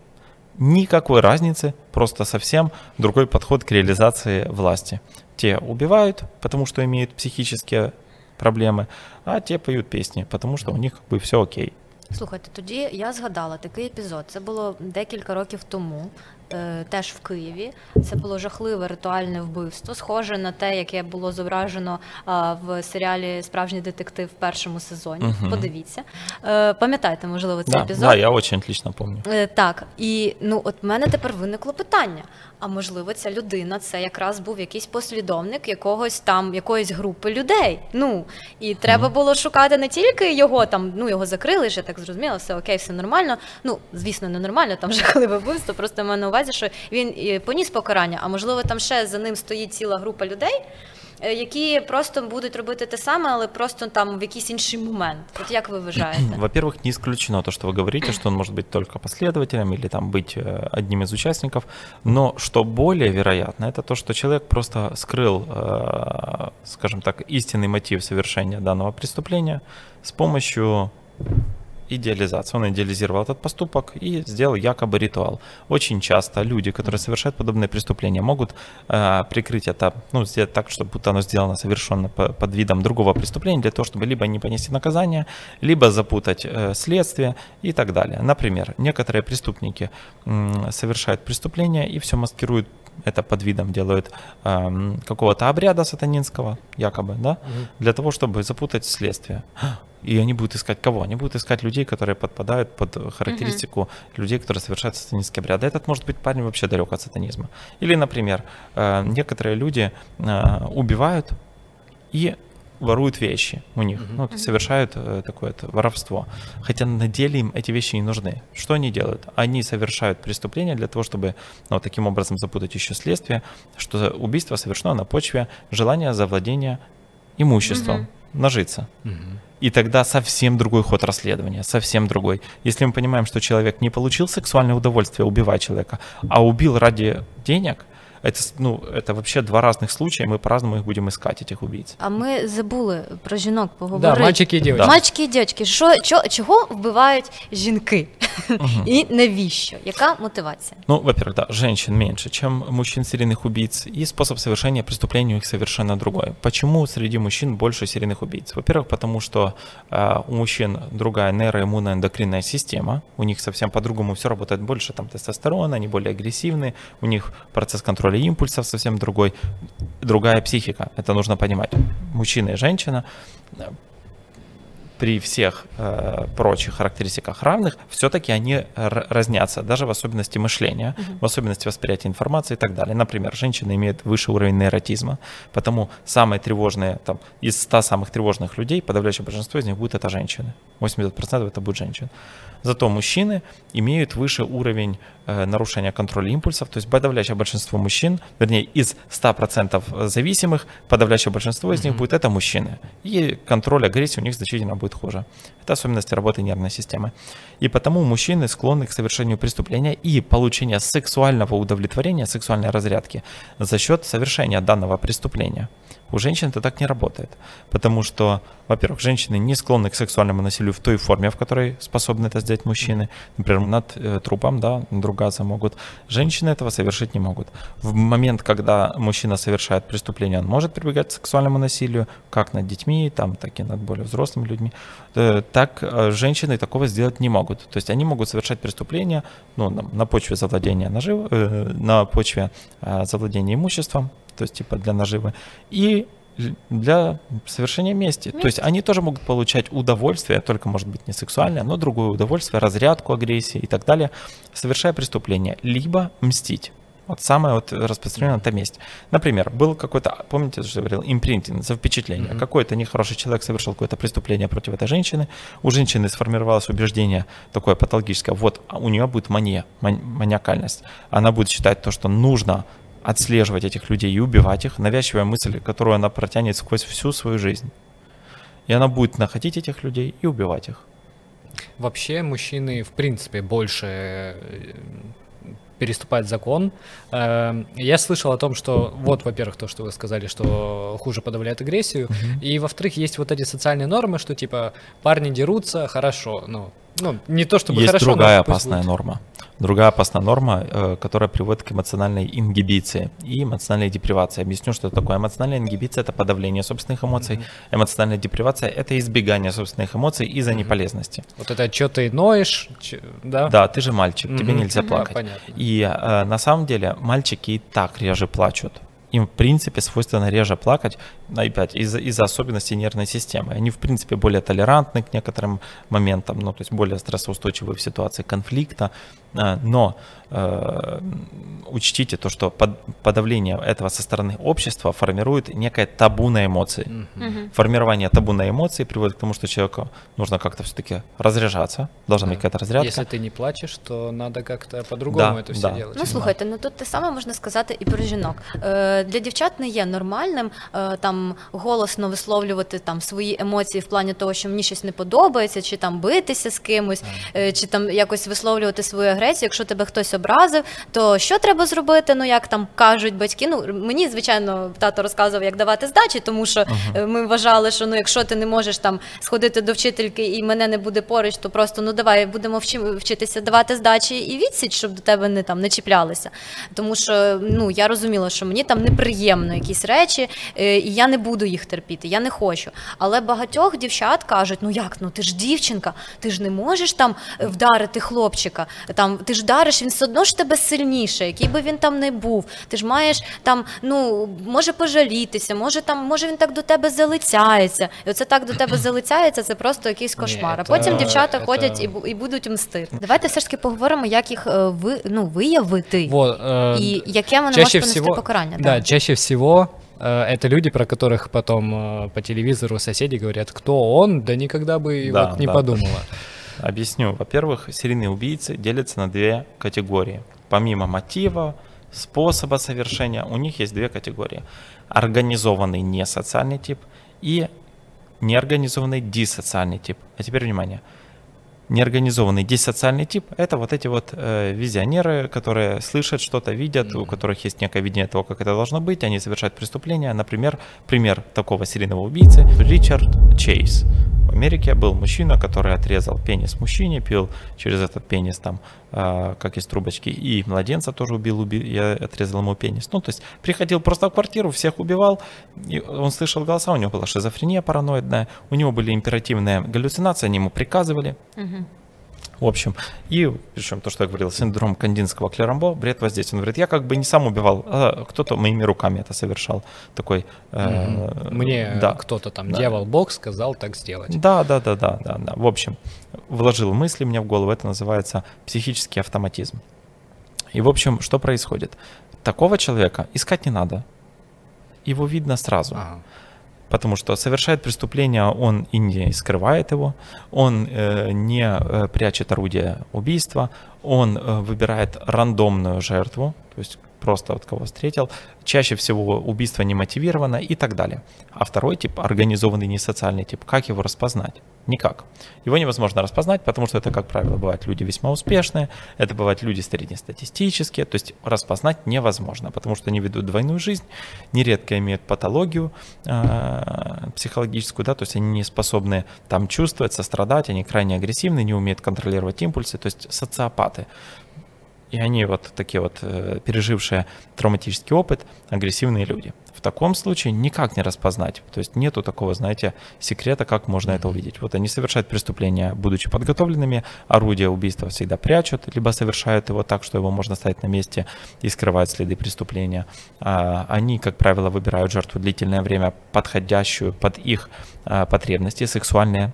никакой разницы, просто совсем другой подход к реализации власти. Те убивают, потому что имеют психические проблемы, а те поют песни, потому что у них как бы все окей. Слухайте, тоді я згадала такий епізод, це було декілька років тому, теж в Києві, це було жахливе ритуальне вбивство, схоже на те, яке було зображено в серіалі «Справжній детектив» в першому сезоні, подивіться. Пам'ятаєте, можливо, цей епізод? Да, я дуже отлично пам'ятаю. Так, і от в мене тепер виникло питання, а можливо ця людина, це якраз був якийсь послідовник якоїсь групи людей, і треба було шукати не тільки його, його закрили, я так зрозуміла, все окей, все нормально, звісно, не нормально, там жахливе вбивство, просто в мене увазі, що він поніс покарання, а можливо там ще за ним стоїть ціла група людей, які просто будуть робити те саме, але просто там в якийсь інший момент. От як ви вважаєте? Во-первых, не исключено то, что вы говорите, что он может быть только последователем или там быть одним из участников, но что более вероятно, это то, что человек просто скрыл, скажем так, истинный мотив совершения данного преступления с помощью идеализации. Он идеализировал этот поступок и сделал якобы ритуал. Очень часто люди, которые совершают подобные преступления, могут прикрыть это, ну, сделать так, чтобы будто оно сделано совершенно под видом другого преступления, для того, чтобы либо не понести наказание, либо запутать следствие и так далее. Например, некоторые преступники совершают преступления и все маскируют это под видом, делают какого-то обряда сатанинского, якобы, да, для того, чтобы запутать следствие. И они будут искать кого? Они будут искать людей, которые подпадают под характеристику людей, которые совершают сатанинские обряды. Этот может быть парень вообще далек от сатанизма. Или, например, некоторые люди убивают и воруют вещи у них, ну, совершают такое воровство. Хотя на деле им эти вещи не нужны. Что они делают? Они совершают преступление для того, чтобы, ну, таким образом запутать еще следствие, что убийство совершено на почве желания завладения имуществом, нажиться. И тогда совсем другой ход расследования, совсем другой. Если мы понимаем, что человек не получил сексуальное удовольствие, убивая человека, а убил ради денег, это, ну, это вообще два разных случая, мы по-разному их будем искать, этих убийц. А ми забули про жінок поговорити. Да, мальчики і дівчатки. Да. Мальчики і дівчатки. Чого вбивають жінки? І навіщо? Яка мотивація? Ну, во-первых, да, женщин меньше, чем мужчин серийных убийц, и способ совершения преступлений у них совершенно другой. Почему среди мужчин больше серийных убийц? Во-первых, потому что у мужчин другая нейроиммуноэндокринная система, у них совсем по-другому все работает, больше там тестостерона, они более агрессивны, у них процесс контроля импульсов совсем другой, другая психика, это нужно понимать. Мужчина и женщина при всех прочих характеристиках равных, все-таки они разнятся, даже в особенности мышления, в особенности восприятия информации и так далее. Например, женщина имеет выше уровень невротизма, потому самые тревожные, там, из 100 самых тревожных людей, подавляющее большинство из них будут это женщины, 80% это будут женщины. Зато мужчины имеют выше уровень нарушения контроля импульсов, то есть подавляющее большинство мужчин, вернее, из 100% зависимых, подавляющее большинство из них будет это мужчины. И контроль агрессии у них значительно будет хуже. Это особенности работы нервной системы. И потому мужчины склонны к совершению преступления и получению сексуального удовлетворения, сексуальной разрядки за счет совершения данного преступления. У женщин это так не работает, потому что, во-первых, женщины не склонны к сексуальному насилию в той форме, в которой способны это сделать мужчины. Например, над трупом, да, надругаться могут. Женщины этого совершить не могут. В момент, когда мужчина совершает преступление, он может прибегать к сексуальному насилию, как над детьми, там, так и над более взрослыми людьми. Так женщины такого сделать не могут. То есть они могут совершать преступления, ну, на почве завладения наживы, на почве завладения имуществом, то есть типа для наживы, и для совершения мести. То есть они тоже могут получать удовольствие, только, может быть, не сексуальное, но другое удовольствие, разрядку агрессии и так далее, совершая преступление, либо мстить. Вот самое вот распространенное — это месть. Например, был какой-то, помните, что я говорил, импринтинг, за впечатление. Какой-то нехороший человек совершил какое-то преступление против этой женщины. У женщины сформировалось убеждение такое патологическое. Вот у нее будет мания, маниакальность. Она будет считать то, что нужно отслеживать этих людей и убивать их, навязчивая мысль, которую она протянет сквозь всю свою жизнь. И она будет находить этих людей и убивать их. Вообще мужчины, в принципе, больше переступать закон. Я слышал о том, что вот, во-первых, то, что вы сказали, что хуже подавляет агрессию, и, во-вторых, есть вот эти социальные нормы, что типа парни дерутся, хорошо, ну не то чтобы есть хорошо, другая опасная норма. Другая опасная норма, которая приводит к эмоциональной ингибиции и эмоциональной депривации. Объясню, что это такое. Эмоциональная ингибиция – это подавление собственных эмоций. Эмоциональная депривация – это избегание собственных эмоций из-за неполезности. Вот это «чё ты ноешь?» Да, да, ты же мальчик, тебе нельзя плакать. Понятно. И на самом деле мальчики и так реже плачут. Им, в принципе, свойственно реже плакать, опять, из-за особенностей нервной системы. Они, в принципе, более толерантны к некоторым моментам, ну, то есть более стрессоустойчивы в ситуации конфликта. Но учтите то, что подавление этого со стороны общества формирует некое табу на эмоции. Формирование табу на эмоции приводит к тому, что человеку нужно как-то все-таки разряжаться, должна быть какая-то разрядка. Если ты не плачешь, то надо как-то по-другому это все делать. Ну, слушайте, ну тут те саме можна сказати і про жінок. для дівчат не є нормальним там голосно висловлювати там свої емоції в плані того, що мені щось не подобається, чи там битися з кимось, чи там якось висловлювати свою агресію. Якщо тебе хтось образив, то що треба зробити? Ну, як там кажуть батьки, ну мені, звичайно, тато розказував, як давати здачі, тому що ми вважали, що ну якщо ти не можеш там сходити до вчительки і мене не буде поруч, то просто ну давай будемо вчитися давати здачі і відсіч, щоб до тебе не там не чіплялися. Тому що ну я розуміла, що мені там неприємно якісь речі, і я не буду їх терпіти, я не хочу. Але багатьох дівчат кажуть: ну як, ну ти ж дівчинка, ти ж не можеш там вдарити хлопчика, там ти ж вдариш, він все одно ж тебе сильніше, який би він там не був. Ти ж маєш там, ну може пожалітися, може там, може він так до тебе залицяється. І оце так до тебе залицяється, це просто якийсь кошмар. А потім дівчата ходять і будуть мстити. Давайте все ж таки поговоримо, як їх виявити и яке воно може понести покарання. Да, чаще всего это люди, про которых потом по телевизору соседи говорят, кто он, да никогда бы не подумала. Объясню. Во-первых, серийные убийцы делятся на две категории. Помимо мотива, способа совершения, у них есть две категории. Организованный несоциальный тип и неорганизованный диссоциальный тип. А теперь внимание. Неорганизованный диссоциальный тип – это вот эти вот визионеры, которые слышат что-то, видят, у которых есть некое видение того, как это должно быть, они совершают преступления. Например, пример такого серийного убийцы – Ричард Чейз. В Америке был мужчина, который отрезал пенис мужчине, пил через этот пенис там, как из трубочки, и младенца тоже убил, я отрезал ему пенис. Ну, то есть приходил просто в квартиру, всех убивал, и он слышал голоса, у него была шизофрения параноидная, у него были императивные галлюцинации, они ему приказывали. В общем, и причем то, что я говорил, синдром Кандинского-Клерамбо, бред воздействия. Он говорит, я как бы не сам убивал, а кто-то моими руками это совершал. Такой, мне кто-то там, дьявол Бог, сказал так сделать. Да. В общем, вложил мысли мне в голову, это называется психический автоматизм. И в общем, что происходит? Такого человека искать не надо, его видно сразу. Потому что совершает преступление, он и не скрывает его, он не прячет орудие убийства, он выбирает рандомную жертву, то есть просто вот кого встретил. Чаще всего убийство не мотивировано и так далее. А второй тип, организованный несоциальный тип, как его распознать? Никак. Его невозможно распознать, потому что это, как правило, бывают люди весьма успешные, это бывают люди среднестатистические, то есть распознать невозможно, потому что они ведут двойную жизнь, нередко имеют патологию психологическую, да, то есть они не способны там чувствовать, сострадать, они крайне агрессивны, не умеют контролировать импульсы, то есть социопаты. И они вот такие вот пережившие травматический опыт, агрессивные люди. В таком случае никак не распознать. То есть нету такого, знаете, секрета, как можно это увидеть. Вот они совершают преступление, будучи подготовленными, орудие убийства всегда прячут, либо совершают его так, что его можно ставить на месте и скрывать следы преступления. Они, как правило, выбирают жертву длительное время, подходящую под их потребности сексуальные.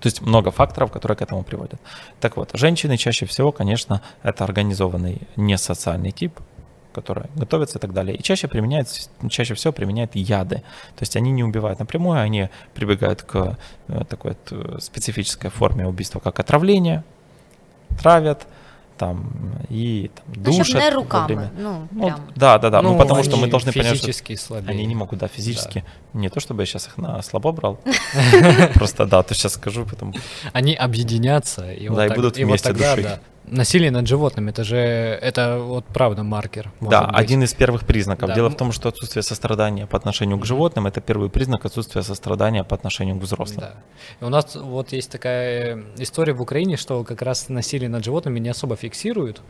То есть много факторов, которые к этому приводят. Так вот, женщины чаще всего, конечно, это организованный несоциальный тип, который готовится и так далее. И чаще всего применяют яды. То есть они не убивают напрямую, они прибегают к такой специфической форме убийства, как отравление, травят. Душат не руками, ну, потому что мы должны понять, что слабее. Они не могут, физически, не то чтобы я сейчас их на слабо брал, просто, то сейчас скажу, потом. Они объединятся, и будут вместе душить. Насилие над животными, это вот правда маркер. Один из первых признаков. Да. Дело в том, что отсутствие сострадания по отношению к животным, это первый признак отсутствия сострадания по отношению к взрослым. Да. У нас вот есть такая история в Украине, что как раз насилие над животными не особо фиксируют,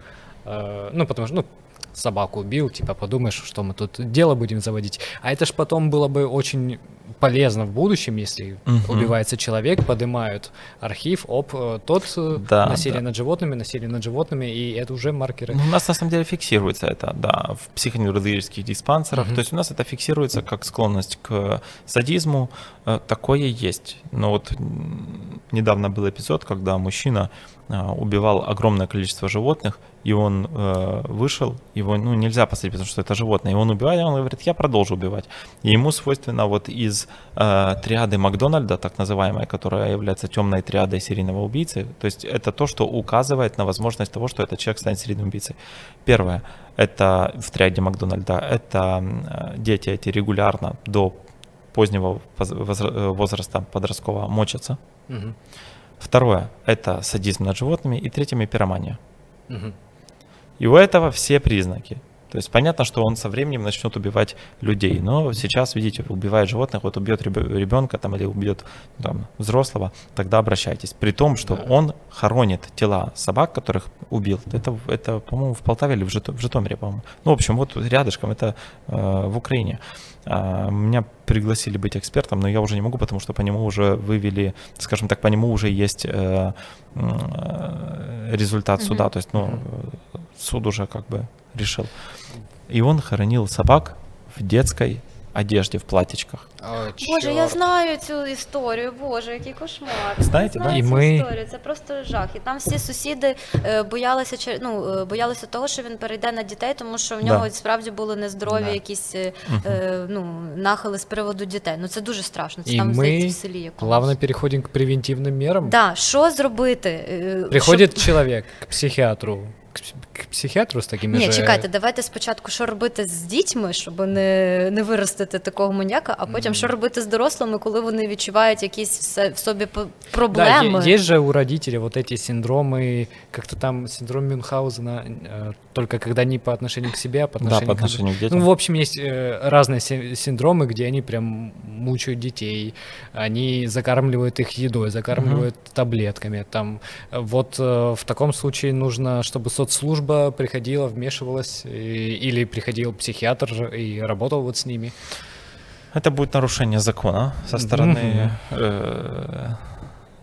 потому что, собаку убил, подумаешь, что мы тут дело будем заводить. А это ж потом было бы очень полезно в будущем, если убивается человек, поднимают архив об насилие над животными, и это уже маркеры. У нас на самом деле фиксируется это, в психоневрологических диспансерах. То есть у нас это фиксируется как склонность к садизму. Такое есть. Но вот недавно был эпизод, когда мужчина убивал огромное количество животных и он вышел, его нельзя посадить, потому что это животное, и он убивает, и он говорит, я продолжу убивать. И ему свойственно вот из триады Макдональда, так называемой, которая является темной триадой серийного убийцы, то есть это то, что указывает на возможность того, что этот человек станет серийным убийцей. Первое, это в триаде Макдональда, это дети эти регулярно до позднего возраста подросткового мочатся. Угу. Второе, это садизм над животными, и третье, пиромания. Угу. И у этого все признаки. То есть понятно, что он со временем начнет убивать людей. Но сейчас, видите, убивает животных, вот убьет ребенка там, или убьет взрослого, тогда обращайтесь. При том, что он хоронит тела собак, которых убил. Это по-моему, в Полтаве или в Житомире, по-моему. Ну, в общем, вот рядышком, это в Украине. Меня пригласили быть экспертом, но я уже не могу, потому что по нему уже вывели, скажем так, по нему уже есть результат суда. То есть, суд уже как бы решил. И он хоронил собак в детской одежде, в платьичках. О, боже, я знаю цю історію, боже, який кошмар. Знаєте, да? І ми... Це просто жах. І там всі сусіди боялися, боялися того, що він перейде на дітей, тому що в нього справді були нездорові якісь нахили з приводу дітей. Ну це дуже страшно. Це і там, ми в селі якомусь. Плавно переходимо к превентивним мерам. Так, да, що зробити? Приходить чоловік к психіатру. К психіатру з такими же... Ні, чекайте, давайте спочатку, що робити з дітьми, щоб не виростити такого маніяка, а потім, що робити з дорослими, коли вони відчувають якісь в собі проблеми. Да, є же у родителей вот эти синдромы, как-то там синдром Мюнхгаузена, только когда не по отношению к себе, а по отношению, по отношению к детям. Ну, в общем, есть разные синдромы, где они прям мучают детей, они закармливают их едой, закармливают таблетками. Там. Вот в таком случае нужно, чтобы соцслужба приходила, вмешивалась, или приходил психиатр и работал вот с ними. Это будет нарушение закона со стороны,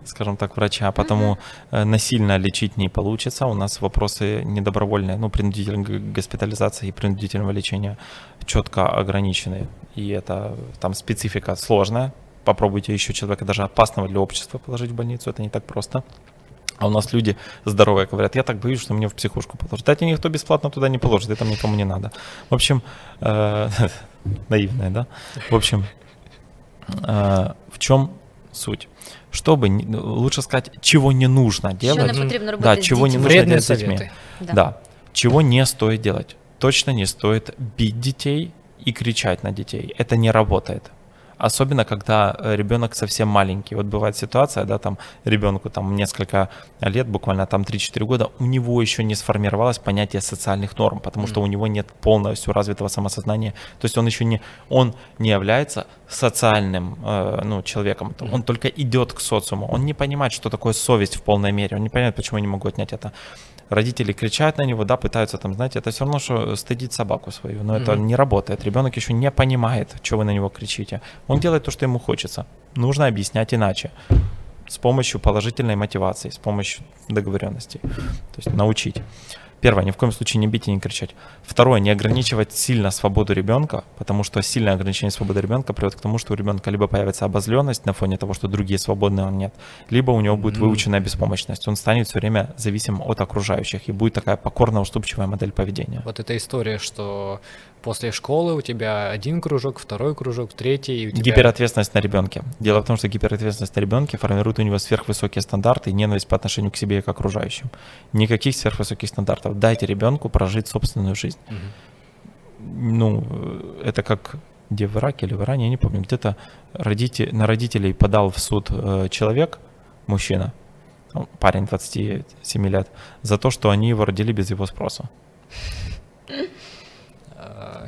скажем так, врача, потому насильно лечить не получится. У нас вопросы недобровольные, принудительной госпитализации и принудительного лечения четко ограничены. И это там специфика сложная. Попробуйте еще человека, даже опасного для общества, положить в больницу. Это не так просто. А у нас люди здоровые говорят, я так боюсь, что меня в психушку положат. Да, тебе никто бесплатно туда не положит, это никому не надо. В общем, наивная, да? В общем, в чем суть? Чтобы, лучше сказать, чего не нужно делать. Чего не нужно делать с детьми. Да, чего не стоит делать. Точно не стоит бить детей и кричать на детей. Это не работает. Особенно, когда ребенок совсем маленький. Вот бывает ситуация, да, там ребенку там несколько лет, буквально там 3-4 года, у него еще не сформировалось понятие социальных норм, потому что у него нет полностью развитого самосознания. То есть он еще не является социальным человеком, он только идет к социуму, он не понимает, что такое совесть в полной мере, он не понимает, почему я не могу отнять это. Родители кричат на него, да, пытаются там, знаете, это все равно, что стыдить собаку свою, но это не работает. Ребенок еще не понимает, что вы на него кричите. Он делает то, что ему хочется. Нужно объяснять иначе, с помощью положительной мотивации, с помощью договоренностей, то есть научить. Первое, ни в коем случае не бить и не кричать. Второе, не ограничивать сильно свободу ребенка, потому что сильное ограничение свободы ребенка приводит к тому, что у ребенка либо появится обозленность на фоне того, что другие свободны, он нет, либо у него будет выученная беспомощность. Он станет все время зависим от окружающих, и будет такая покорно-уступчивая модель поведения. Вот эта история, что после школы у тебя один кружок, второй кружок, третий. И у тебя... Гиперответственность на ребенке. Дело в том, что гиперответственность на ребенке формирует у него сверхвысокие стандарты и ненависть по отношению к себе и к окружающим. Никаких сверхвысоких стандартов. Дайте ребенку прожить собственную жизнь. Это как где в Ираке или в Иране, я не помню, где-то на родителей подал в суд человек, мужчина, парень 27 лет, за то, что они его родили без его спроса.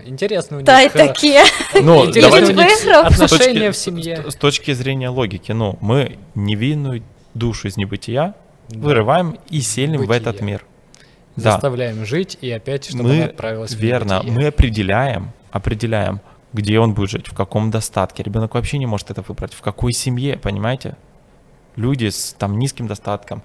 Интересно у них. Да, и такие. Отношения в семье. С точки зрения логики, мы невинную душу из небытия вырываем и селим в этот мир. Заставляем жить и опять, чтобы она отправилась в бытие. Верно, мы определяем, где он будет жить, в каком достатке. Ребенок вообще не может это выбрать, в какой семье, понимаете? Люди с низким достатком,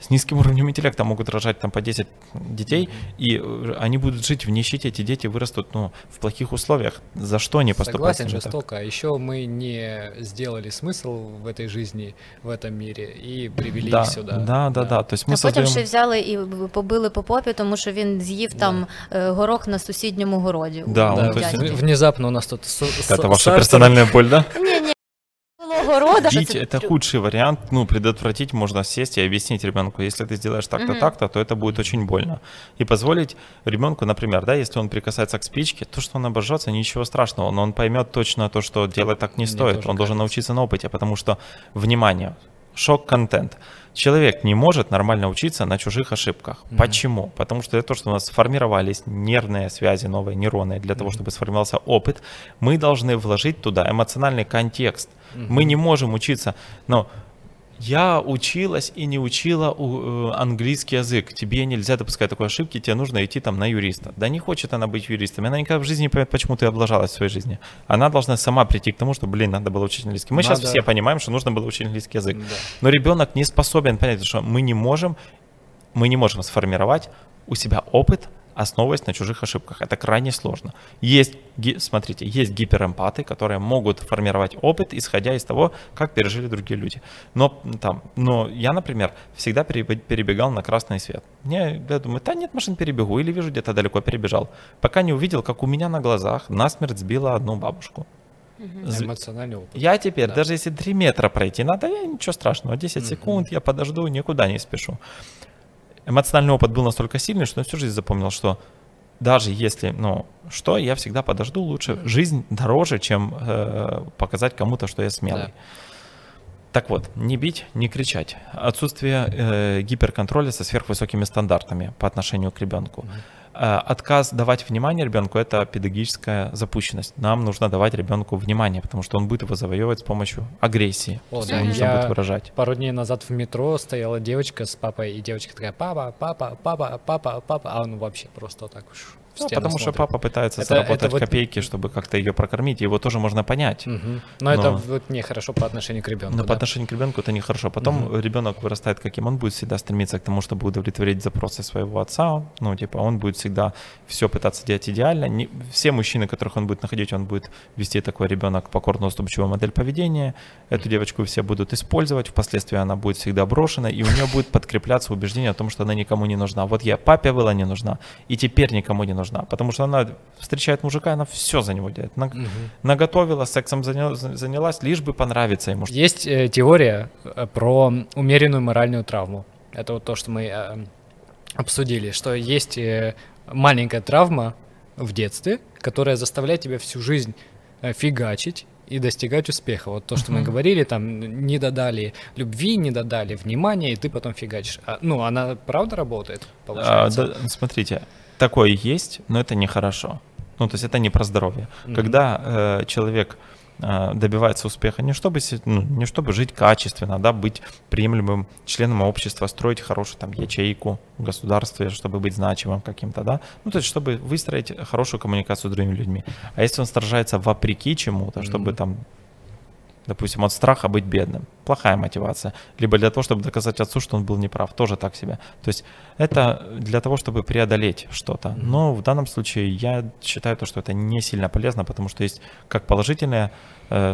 с низким уровнем интеллекта могут рожать там по 10 детей, и они будут жить в нищете, эти дети вырастут, ну, в плохих условиях. За что они поступают? Согласен, жестоко. А еще мы не сделали смысл в этой жизни, в этом мире, и привели да, их сюда. Да. То есть ми создаємо... потім ще взяли і побили по попі, тому що він з'їв там горох на сусідньому городі. Да, внезапно у нас тут... Это ваша персональная боль, да? Не-не. Города, это худший вариант, ну, предотвратить можно сесть и объяснить ребенку, если ты сделаешь так-то, так-то, то это будет очень больно. И позволить ребенку, например, да, если он прикасается к спичке, то, что он обожжется, ничего страшного, но он поймет точно то, что делать так не стоит, он должен научиться на опыте, потому что, внимание, шок-контент. Человек не может нормально учиться на чужих ошибках. Почему? Потому что это то, что у нас сформировались нервные связи, новые нейроны, для того, чтобы сформировался опыт, мы должны вложить туда эмоциональный контекст. Мы не можем учиться, но я училась и не учила английский язык, тебе нельзя допускать такой ошибки, тебе нужно идти там на юриста. Да не хочет она быть юристом, она никогда в жизни не поймет, почему ты облажалась в своей жизни. Она должна сама прийти к тому, что, блин, надо было учить английский. Мы сейчас все понимаем, что нужно было учить английский язык, но ребенок не способен понять, что мы не можем сформировать у себя опыт, основываясь на чужих ошибках. Это крайне сложно. Смотрите, есть гиперэмпаты, которые могут формировать опыт, исходя из того, как пережили другие люди. Но я, например, всегда перебегал на красный свет. Я думаю, да нет машин, перебегу, или вижу где-то далеко, перебежал. Пока не увидел, как у меня на глазах насмерть сбила одну бабушку. Эмоциональный опыт. Я теперь, даже если 3 метра пройти надо, ничего страшного, 10 секунд, я подожду, никуда не спешу. Эмоциональный опыт был настолько сильный, что я всю жизнь запомнил, что даже если, я всегда подожду, лучше жизнь дороже, чем показать кому-то, что я смелый. Да. Так вот, не бить, не кричать. Отсутствие гиперконтроля со сверхвысокими стандартами по отношению к ребенку. Отказ давать внимание ребенку – это педагогическая запущенность. Нам нужно давать ребенку внимание, потому что он будет его завоевывать с помощью агрессии. Нужно будет выражать. Пару дней назад в метро стояла девочка с папой, и девочка такая: папа, папа, папа, папа, папа, а он вообще просто так уж. Потому что папа пытается заработать копейки, чтобы как-то ее прокормить, его тоже можно понять. Но это вот нехорошо по отношению к ребенку. Но по отношению к ребенку это нехорошо. Потом ребенок вырастает каким? Он будет всегда стремиться к тому, чтобы удовлетворить запросы своего отца. Он будет всегда все пытаться делать идеально. Все мужчины, которых он будет находить, он будет вести такой ребенок покорно-уступчивую модель поведения. Эту девочку все будут использовать. Впоследствии она будет всегда брошена, и у нее будет подкрепляться убеждение о том, что она никому не нужна. Вот я папе была не нужна, и теперь никому не нужна. Потому что она встречает мужика, она все за него делает. Наготовила, сексом занялась, лишь бы понравиться ему. Есть теория про умеренную моральную травму. Это вот то, что мы обсудили, что есть маленькая травма в детстве, которая заставляет тебя всю жизнь фигачить и достигать успеха. Вот то, что мы говорили, там не додали любви, не додали внимания, и ты потом фигачишь. Она правда работает, получается? Смотрите. Такое есть, но это нехорошо. То есть это не про здоровье. Когда человек добивается успеха не чтобы жить качественно, да, быть приемлемым членом общества, строить хорошую там ячейку в государстве, чтобы быть значимым каким-то, да, то есть чтобы выстроить хорошую коммуникацию с другими людьми. А если он сражается вопреки чему-то, чтобы там, допустим, от страха быть бедным. Плохая мотивация. Либо для того, чтобы доказать отцу, что он был неправ. Тоже так себе. То есть это для того, чтобы преодолеть что-то. Но в данном случае я считаю, что это не сильно полезно, потому что есть как положительные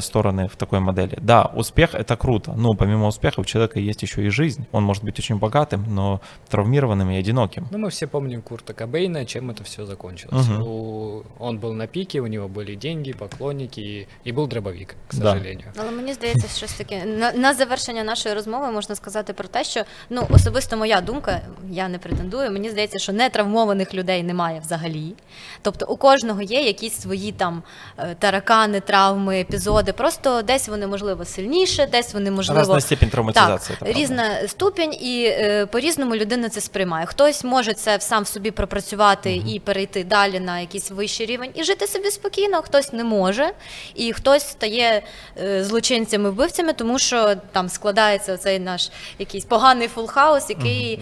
стороны в такой модели. Да, успех – это круто. Но помимо успеха у человека есть еще и жизнь. Он может быть очень богатым, но травмированным и одиноким. Мы все помним Курта Кобейна, чем это все закончилось. Он был на пике, у него были деньги, поклонники и был дробовик, к сожалению. Але мені здається, що таке на завершення нашої розмови можна сказати про те, що особисто моя думка, я не претендую, мені здається, що нетравмованих людей немає взагалі. Тобто у кожного є якісь свої там таракани, травми, епізоди. Просто десь вони, можливо, сильніше, десь вони, можливо, різна ступінь травматизації. Так, різна ступінь, і по-різному людина це сприймає. Хтось може це сам в собі пропрацювати і перейти далі на якийсь вищий рівень і жити собі спокійно, хтось не може, і хтось стає злочинцями, вбивцями, тому що там складається цей наш якийсь поганий фулл-хаус, який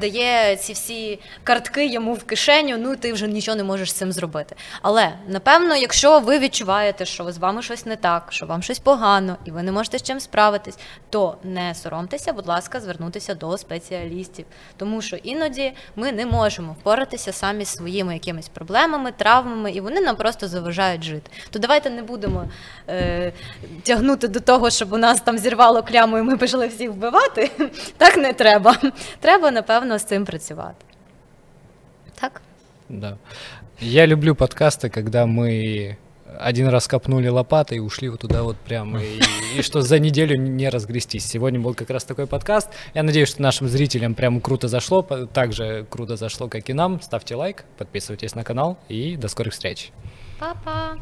дає ці всі картки йому в кишеню, ти вже нічого не можеш з цим зробити. Але, напевно, якщо ви відчуваєте, що з вами щось не так, що вам щось погано і ви не можете з чим справитись, то не соромтеся, будь ласка, звернутися до спеціалістів. Тому що іноді ми не можемо впоратися самі з своїми якимись проблемами, травмами, і вони нам просто заважають жити. То давайте не будемо тягнути до того, щоб у нас там зірвало кляму і ми пішли всіх вбивати. Так не треба. Треба, напевно, з цим працювати. Так? Да. Я люблю подкасты, когда мы один раз копнули лопатой и ушли вот туда вот прямо, и что за неделю не разгрестись. Сегодня был как раз такой подкаст. Я надеюсь, что нашим зрителям прям круто зашло, так же круто зашло, как и нам. Ставьте лайк, подписывайтесь на канал, и до скорых встреч. Па-па!